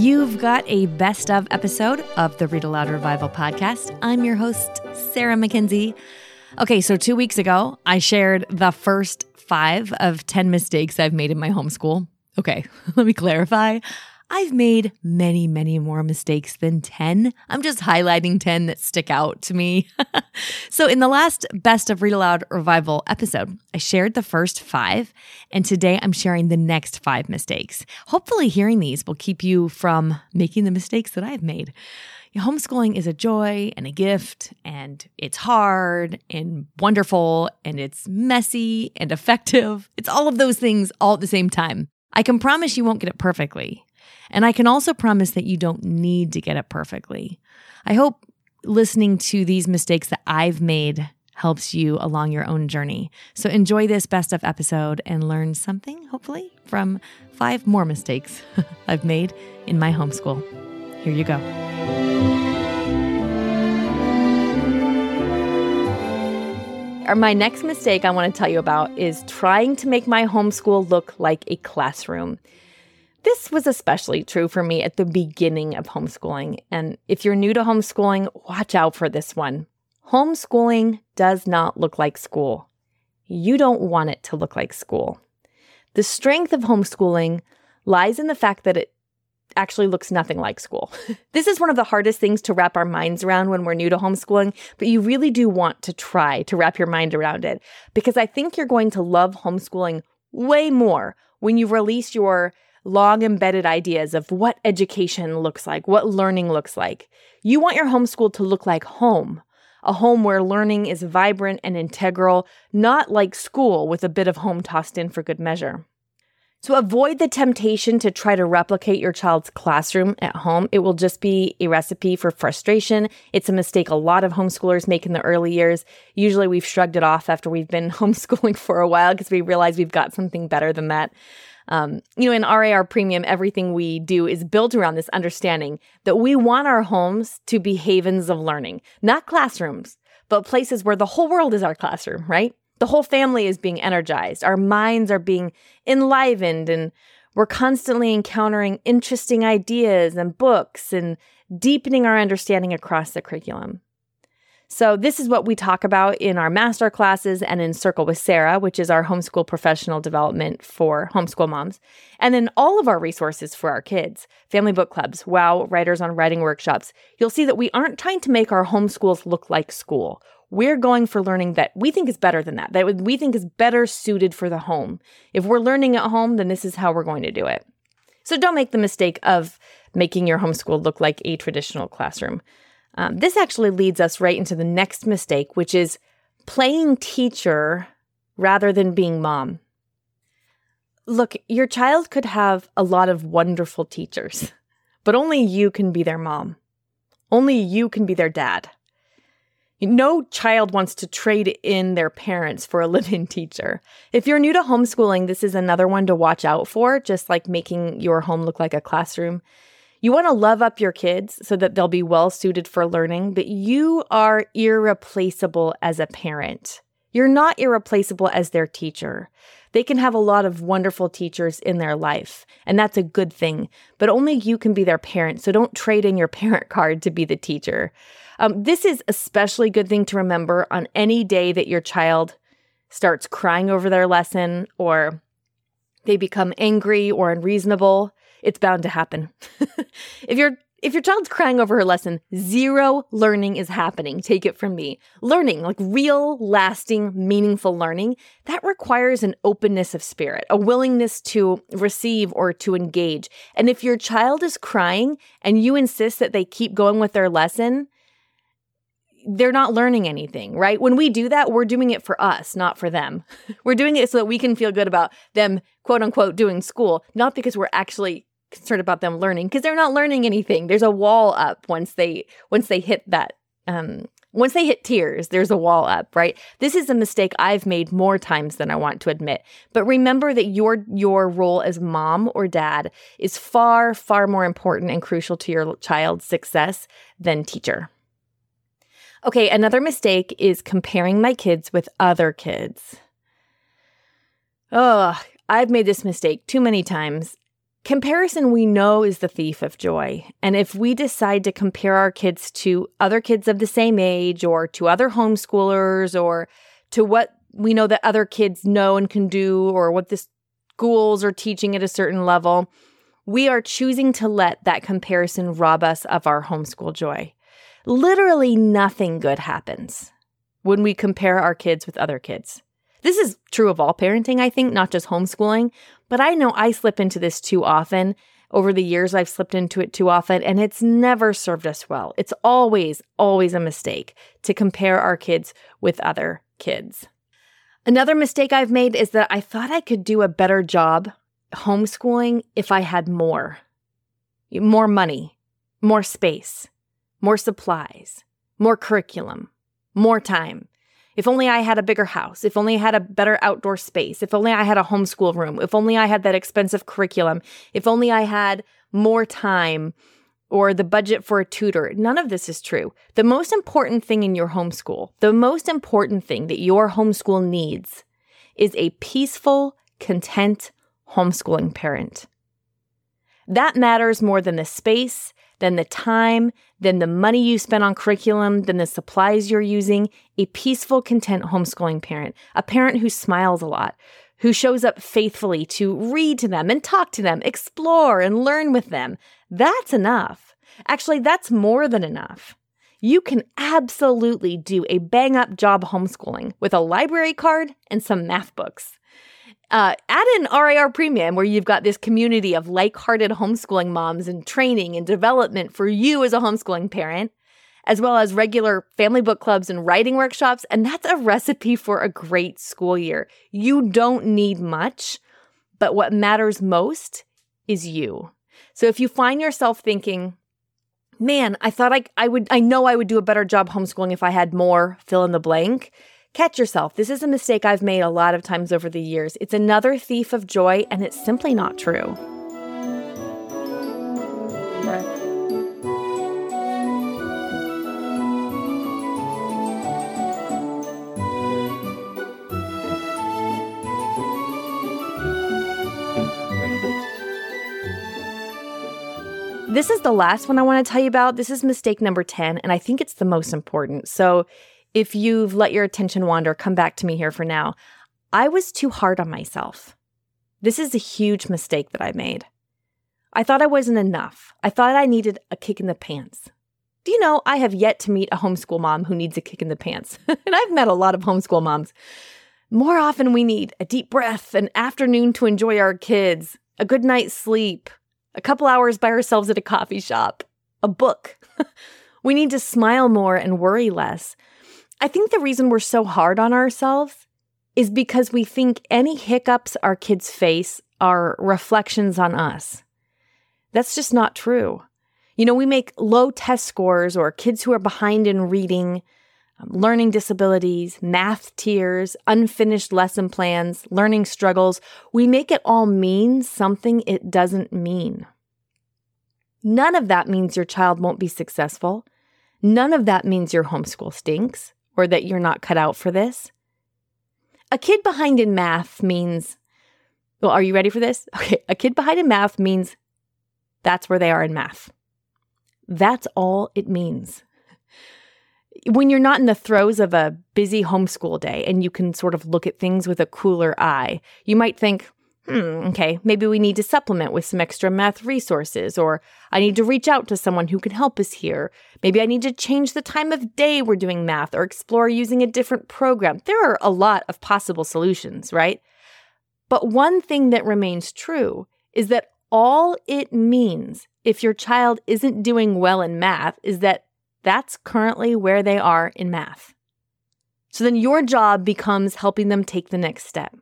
You've got a best of episode of the Read Aloud Revival podcast. I'm your host, Sarah McKenzie. Okay, so 2 weeks ago, I shared the first 5 of 10 mistakes I've made in my homeschool. Okay, let me clarify. I've made many, many more mistakes than 10. I'm just highlighting 10 that stick out to me. So in the last Best of Read Aloud Revival episode, I shared the first 5, and today I'm sharing the next 5 mistakes. Hopefully hearing these will keep you from making the mistakes that I've made. Homeschooling is a joy and a gift, and it's hard and wonderful, and it's messy and effective. It's all of those things all at the same time. I can promise you won't get it perfectly. And I can also promise that you don't need to get it perfectly. I hope listening to these mistakes that I've made helps you along your own journey. So enjoy this best of episode and learn something, hopefully, from 5 more mistakes I've made in my homeschool. Here you go. My next mistake I want to tell you about is trying to make my homeschool look like a classroom. This was especially true for me at the beginning of homeschooling. And if you're new to homeschooling, watch out for this one. Homeschooling does not look like school. You don't want it to look like school. The strength of homeschooling lies in the fact that it actually looks nothing like school. This is one of the hardest things to wrap our minds around when we're new to homeschooling, but you really do want to try to wrap your mind around it, because I think you're going to love homeschooling way more when you release your long embedded ideas of what education looks like, what learning looks like. You want your homeschool to look like home, a home where learning is vibrant and integral, not like school with a bit of home tossed in for good measure. So avoid the temptation to try to replicate your child's classroom at home. It will just be a recipe for frustration. It's a mistake a lot of homeschoolers make in the early years. Usually we've shrugged it off after we've been homeschooling for a while because we realize we've got something better than that. In RAR Premium, everything we do is built around this understanding that we want our homes to be havens of learning, not classrooms, but places where the whole world is our classroom, right? The whole family is being energized. Our minds are being enlivened, and we're constantly encountering interesting ideas and books and deepening our understanding across the curriculum. So this is what we talk about in our master classes and in Circle with Sarah, which is our homeschool professional development for homeschool moms, and in all of our resources for our kids, family book clubs, WOW, Writers on Writing Workshops. You'll see that we aren't trying to make our homeschools look like school. We're going for learning that we think is better than that we think is better suited for the home. If we're learning at home, then this is how we're going to do it. So don't make the mistake of making your homeschool look like a traditional classroom. This actually leads us right into the next mistake, which is playing teacher rather than being mom. Look, your child could have a lot of wonderful teachers, but only you can be their mom. Only you can be their dad. No child wants to trade in their parents for a live-in teacher. If you're new to homeschooling, this is another one to watch out for, just like making your home look like a classroom. You want to love up your kids so that they'll be well-suited for learning, but you are irreplaceable as a parent. You're not irreplaceable as their teacher. They can have a lot of wonderful teachers in their life, and that's a good thing, but only you can be their parent, so don't trade in your parent card to be the teacher. This is especially a good thing to remember on any day that your child starts crying over their lesson or they become angry or unreasonable. It's bound to happen. If your child's crying over her lesson, zero learning is happening. Take it from me. Learning, like real, lasting, meaningful learning, that requires an openness of spirit, a willingness to receive or to engage. And if your child is crying and you insist that they keep going with their lesson, they're not learning anything, right? When we do that, we're doing it for us, not for them. We're doing it so that we can feel good about them, quote unquote, doing school, not because we're actually concerned about them learning, because they're not learning anything. There's a wall up once they hit that. Once they hit tears, there's a wall up, right? This is a mistake I've made more times than I want to admit. But remember that your role as mom or dad is far, far more important and crucial to your child's success than teacher. Okay, another mistake is comparing my kids with other kids. Ugh, I've made this mistake too many times. Comparison we know is the thief of joy. And if we decide to compare our kids to other kids of the same age or to other homeschoolers or to what we know that other kids know and can do or what the schools are teaching at a certain level, we are choosing to let that comparison rob us of our homeschool joy. Literally nothing good happens when we compare our kids with other kids. This is true of all parenting, I think, not just homeschooling, but I know I slip into this too often. Over the years, I've slipped into it too often, and it's never served us well. It's always, always a mistake to compare our kids with other kids. Another mistake I've made is that I thought I could do a better job homeschooling if I had more money, more space, more supplies, more curriculum, more time. If only I had a bigger house, if only I had a better outdoor space, if only I had a homeschool room, if only I had that expensive curriculum, if only I had more time or the budget for a tutor. None of this is true. The most important thing in your homeschool, the most important thing that your homeschool needs is a peaceful, content homeschooling parent. That matters more than the space, than the time, than the money you spend on curriculum, than the supplies you're using. A peaceful, content homeschooling parent, a parent who smiles a lot, who shows up faithfully to read to them and talk to them, explore and learn with them. That's enough. Actually, that's more than enough. You can absolutely do a bang-up job homeschooling with a library card and some math books. Add in RAR Premium, where you've got this community of like-hearted homeschooling moms and training and development for you as a homeschooling parent, as well as regular family book clubs and writing workshops, and that's a recipe for a great school year. You don't need much, but what matters most is you. So if you find yourself thinking, man, I thought I know I would do a better job homeschooling if I had more, fill in the blank, catch yourself. This is a mistake I've made a lot of times over the years. It's another thief of joy, and it's simply not true. This is the last one I want to tell you about. This is mistake number 10, and I think it's the most important. So if you've let your attention wander, come back to me here for now. I was too hard on myself. This is a huge mistake that I made. I thought I wasn't enough. I thought I needed a kick in the pants. Do you know, I have yet to meet a homeschool mom who needs a kick in the pants. And I've met a lot of homeschool moms. More often we need a deep breath, an afternoon to enjoy our kids, a good night's sleep, a couple hours by ourselves at a coffee shop, a book. We need to smile more and worry less. I think the reason we're so hard on ourselves is because we think any hiccups our kids face are reflections on us. That's just not true. You know, we make low test scores or kids who are behind in reading, learning disabilities, math tiers, unfinished lesson plans, learning struggles. We make it all mean something it doesn't mean. None of that means your child won't be successful. None of that means your homeschool stinks, or that you're not cut out for this. A kid behind in math means, well, are you ready for this? Okay, a kid behind in math means that's where they are in math. That's all it means. When you're not in the throes of a busy homeschool day and you can sort of look at things with a cooler eye, you might think, okay, maybe we need to supplement with some extra math resources, or I need to reach out to someone who can help us here. Maybe I need to change the time of day we're doing math or explore using a different program. There are a lot of possible solutions, right? But one thing that remains true is that all it means if your child isn't doing well in math is that that's currently where they are in math. So then your job becomes helping them take the next step.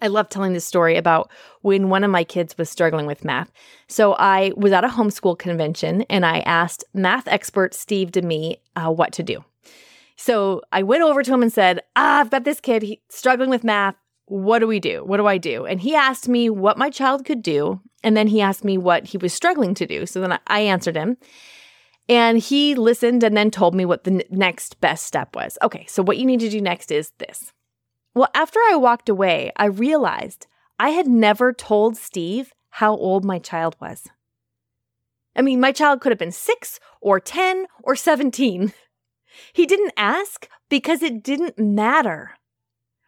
I love telling this story about when one of my kids was struggling with math. So I was at a homeschool convention and I asked math expert Steve Demme what to do. So I went over to him and said, I've got this kid, he's struggling with math. What do we do? What do I do? And he asked me what my child could do. And then he asked me what he was struggling to do. So then I answered him. And he listened and then told me what the next best step was. Okay, so what you need to do next is this. Well, after I walked away, I realized I had never told Steve how old my child was. I mean, my child could have been 6 or 10 or 17. He didn't ask because it didn't matter.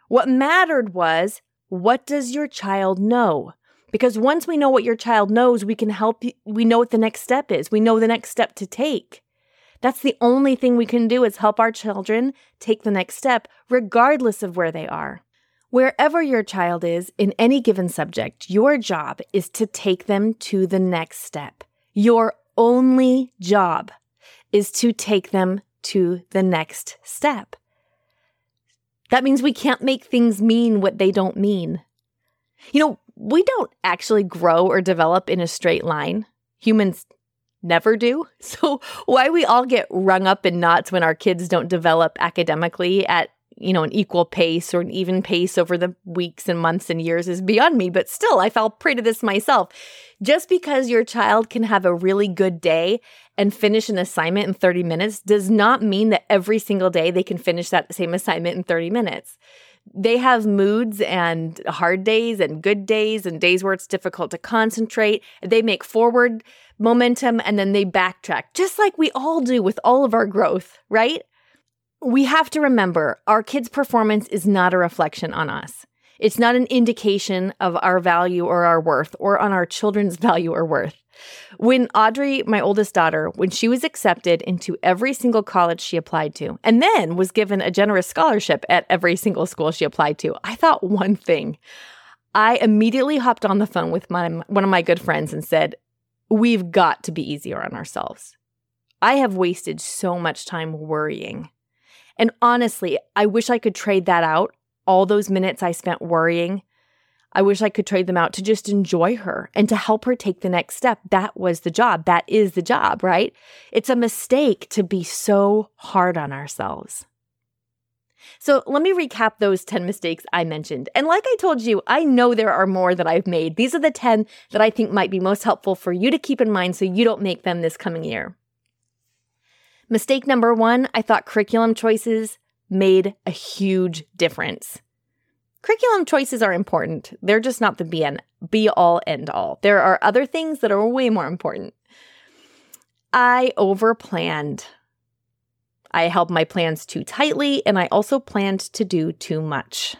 What mattered was, what does your child know? Because once we know what your child knows, we can help you. We know what the next step is. We know the next step to take. That's the only thing we can do is help our children take the next step, regardless of where they are. Wherever your child is in any given subject, your job is to take them to the next step. Your only job is to take them to the next step. That means we can't make things mean what they don't mean. You know, we don't actually grow or develop in a straight line. Humans never do. So why we all get wrung up in knots when our kids don't develop academically at, an equal pace or an even pace over the weeks and months and years is beyond me. But still, I fell prey to this myself. Just because your child can have a really good day and finish an assignment in 30 minutes does not mean that every single day they can finish that same assignment in 30 minutes. They have moods and hard days and good days and days where it's difficult to concentrate. They make forward momentum and then they backtrack, just like we all do with all of our growth, right? We have to remember our kids' performance is not a reflection on us. It's not an indication of our value or our worth or on our children's value or worth. When Audrey, my oldest daughter, when she was accepted into every single college she applied to and then was given a generous scholarship at every single school she applied to, I thought one thing. I immediately hopped on the phone with one of my good friends and said, "We've got to be easier on ourselves. I have wasted so much time worrying." And honestly, I wish I could trade that out. All those minutes I spent worrying, I wish I could trade them out to just enjoy her and to help her take the next step. That was the job. That is the job, right? It's a mistake to be so hard on ourselves. So let me recap those 10 mistakes I mentioned. And like I told you, I know there are more that I've made. These are the 10 that I think might be most helpful for you to keep in mind so you don't make them this coming year. Mistake number 1, I thought curriculum choices made a huge difference. Curriculum choices are important. They're just not the be-all, end-all. There are other things that are way more important. I overplanned. I held my plans too tightly, and I also planned to do too much.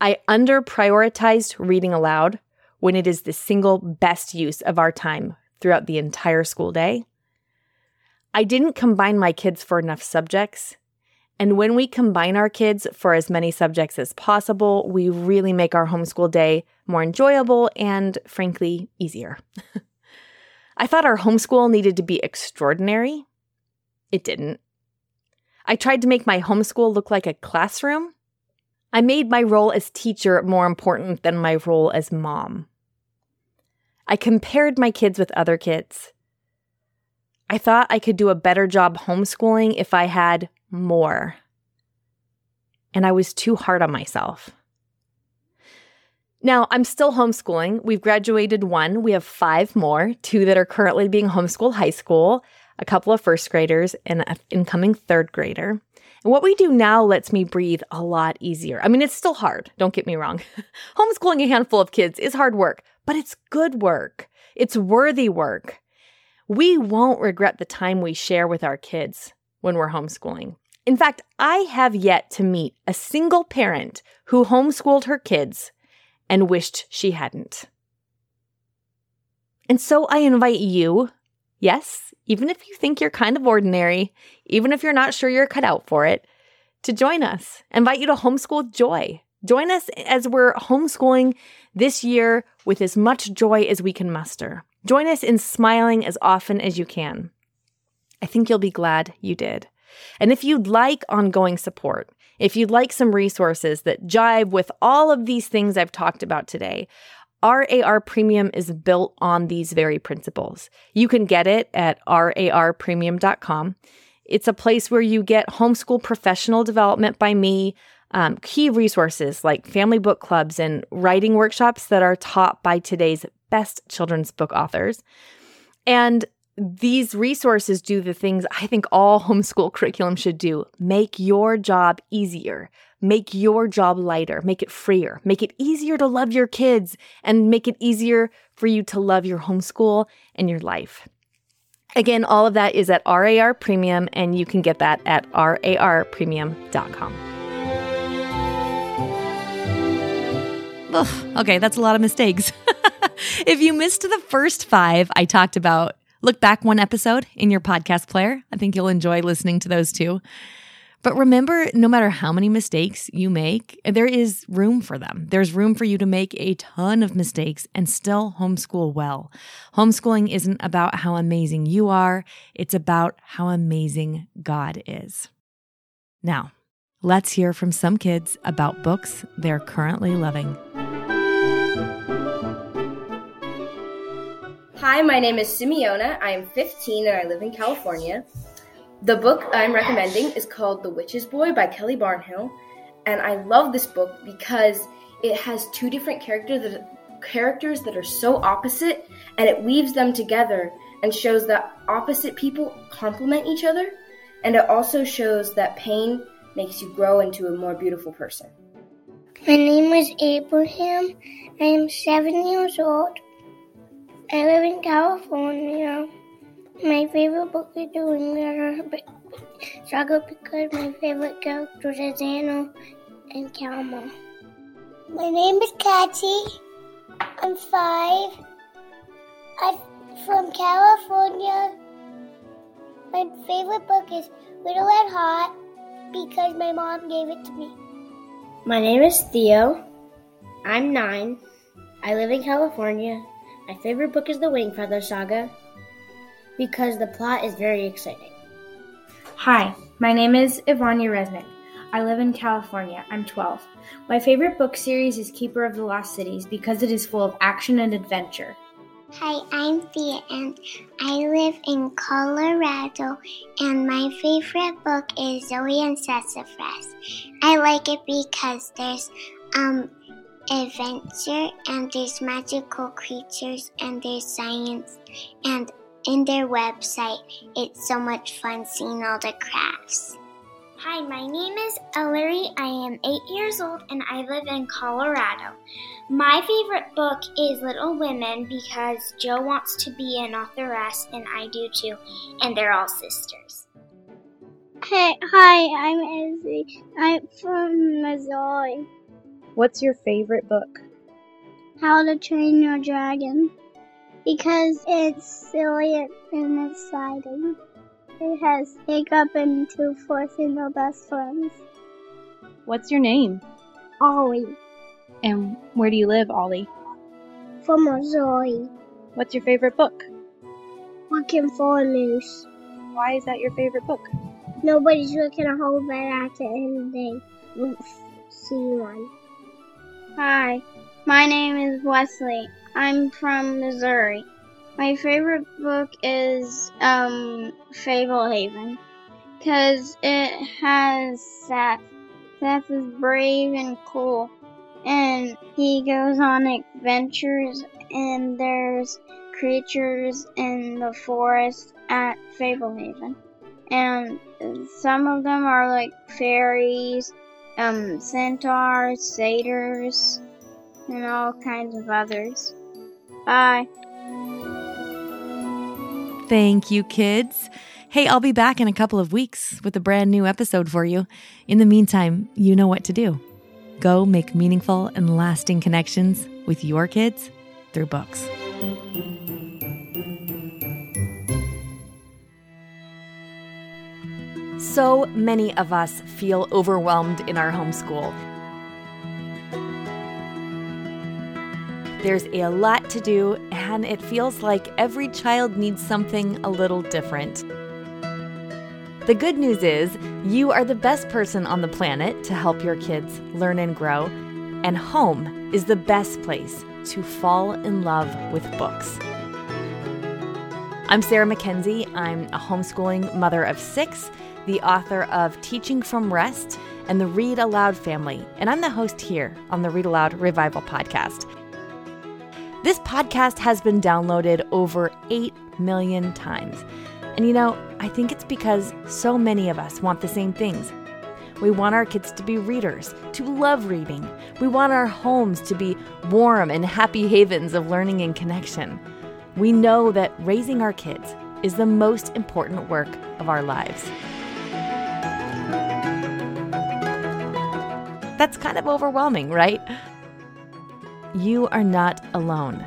I under-prioritized reading aloud when it is the single best use of our time throughout the entire school day. I didn't combine my kids for enough subjects. And when we combine our kids for as many subjects as possible, we really make our homeschool day more enjoyable and, frankly, easier. I thought our homeschool needed to be extraordinary. It didn't. I tried to make my homeschool look like a classroom. I made my role as teacher more important than my role as mom. I compared my kids with other kids. I thought I could do a better job homeschooling if I had more. And I was too hard on myself. Now, I'm still homeschooling. We've graduated 1. We have 5 more, 2 that are currently being homeschooled high school, a couple of first graders, and an incoming third grader. And what we do now lets me breathe a lot easier. I mean, it's still hard. Don't get me wrong. Homeschooling a handful of kids is hard work, but it's good work. It's worthy work. We won't regret the time we share with our kids when we're homeschooling. In fact, I have yet to meet a single parent who homeschooled her kids and wished she hadn't. And so I invite you, yes, even if you think you're kind of ordinary, even if you're not sure you're cut out for it, to join us. I invite you to homeschool with joy. Join us as we're homeschooling this year with as much joy as we can muster. Join us in smiling as often as you can. I think you'll be glad you did. And if you'd like ongoing support, if you'd like some resources that jive with all of these things I've talked about today, RAR Premium is built on these very principles. You can get it at rarpremium.com. It's a place where you get homeschool professional development by me, key resources like family book clubs and writing workshops that are taught by today's best children's book authors. And these resources do the things I think all homeschool curriculum should do. Make your job easier. Make your job lighter, make it freer, make it easier to love your kids, and make it easier for you to love your homeschool and your life. Again, all of that is at RAR Premium, and you can get that at rarpremium.com. Ugh, okay, that's a lot of mistakes. If you missed the first five I talked about, look back one episode in your podcast player. I think you'll enjoy listening to those too. But remember, no matter how many mistakes you make, there is room for them. There's room for you to make a ton of mistakes and still homeschool well. Homeschooling isn't about how amazing you are. It's about how amazing God is. Now, let's hear from some kids about books they're currently loving. Hi, my name is Simeona. I am 15 and I live in California. The book I'm recommending is called The Witch's Boy by Kelly Barnhill, and I love this book because it has two different characters that are so opposite, and it weaves them together and shows that opposite people complement each other, and it also shows that pain makes you grow into a more beautiful person. My name is Abraham. I am 7 years old. I live in California. My favorite book is The Wingfeather Saga because my favorite characters are Zano and Calma. My name is Kathy. I'm 5. I'm from California. My favorite book is Little and Hot because my mom gave it to me. My name is Theo. I'm 9. I live in California. My favorite book is The Wingfeather Saga because the plot is very exciting. Hi, my name is Ivanya Resnick. I live in California. I'm 12. My favorite book series is Keeper of the Lost Cities because it is full of action and adventure. Hi, I'm Thea, and I live in Colorado, and my favorite book is Zoe and Sassafras. I like it because there's adventure, and there's magical creatures, and there's science, and in their website, it's so much fun seeing all the crafts. Hi, my name is Ellery. I am 8 years old and I live in Colorado. My favorite book is Little Women because Jo wants to be an authoress and I do too, and they're all sisters. Hey, hi, I'm Izzy. I'm from Missouri. What's your favorite book? How to Train Your Dragon. Because it's silly and exciting. It has Hiccup and 2 Fourths and their best friends. What's your name? Ollie. And where do you live, Ollie? From Missouri. What's your favorite book? Looking for a Moose. Why is that your favorite book? Nobody's looking a whole bit after anything. See one. Hi, my name is Wesley. I'm from Missouri. My favorite book is Fablehaven because it has Seth. Seth is brave and cool, and he goes on adventures, and there's creatures in the forest at Fablehaven. And some of them are like fairies, centaurs, satyrs, and all kinds of others. Bye. Thank you, kids. Hey, I'll be back in a couple of weeks with a brand new episode for you. In the meantime, you know what to do. Go make meaningful and lasting connections with your kids through books. So many of us feel overwhelmed in our homeschool. There's a lot to do, and it feels like every child needs something a little different. The good news is, you are the best person on the planet to help your kids learn and grow, and home is the best place to fall in love with books. I'm Sarah McKenzie. I'm a homeschooling mother of 6, the author of Teaching from Rest and The Read Aloud Family, and I'm the host here on the Read Aloud Revival podcast. This podcast has been downloaded over 8 million times. And I think it's because so many of us want the same things. We want our kids to be readers, to love reading. We want our homes to be warm and happy havens of learning and connection. We know that raising our kids is the most important work of our lives. That's kind of overwhelming, right? You are not alone.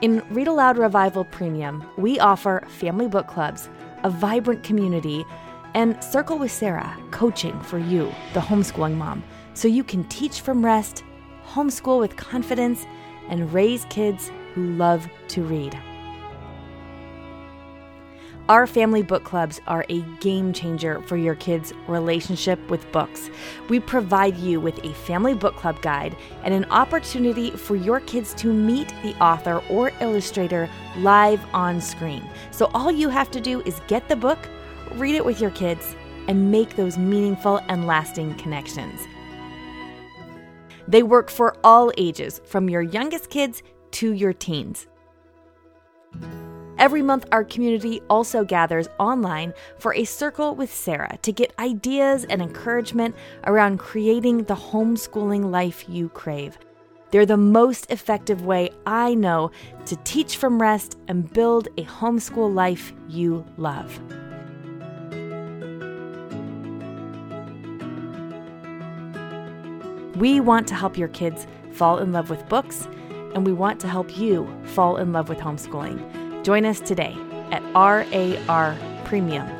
In Read Aloud Revival Premium, we offer family book clubs, a vibrant community, and Circle with Sarah coaching for you, the homeschooling mom, so you can teach from rest, homeschool with confidence, and raise kids who love to read. Our family book clubs are a game changer for your kids' relationship with books. We provide you with a family book club guide and an opportunity for your kids to meet the author or illustrator live on screen. So all you have to do is get the book, read it with your kids, and make those meaningful and lasting connections. They work for all ages, from your youngest kids to your teens. Every month, our community also gathers online for a Circle with Sarah to get ideas and encouragement around creating the homeschooling life you crave. They're the most effective way I know to teach from rest and build a homeschool life you love. We want to help your kids fall in love with books, and we want to help you fall in love with homeschooling. Join us today at rarpremium.com.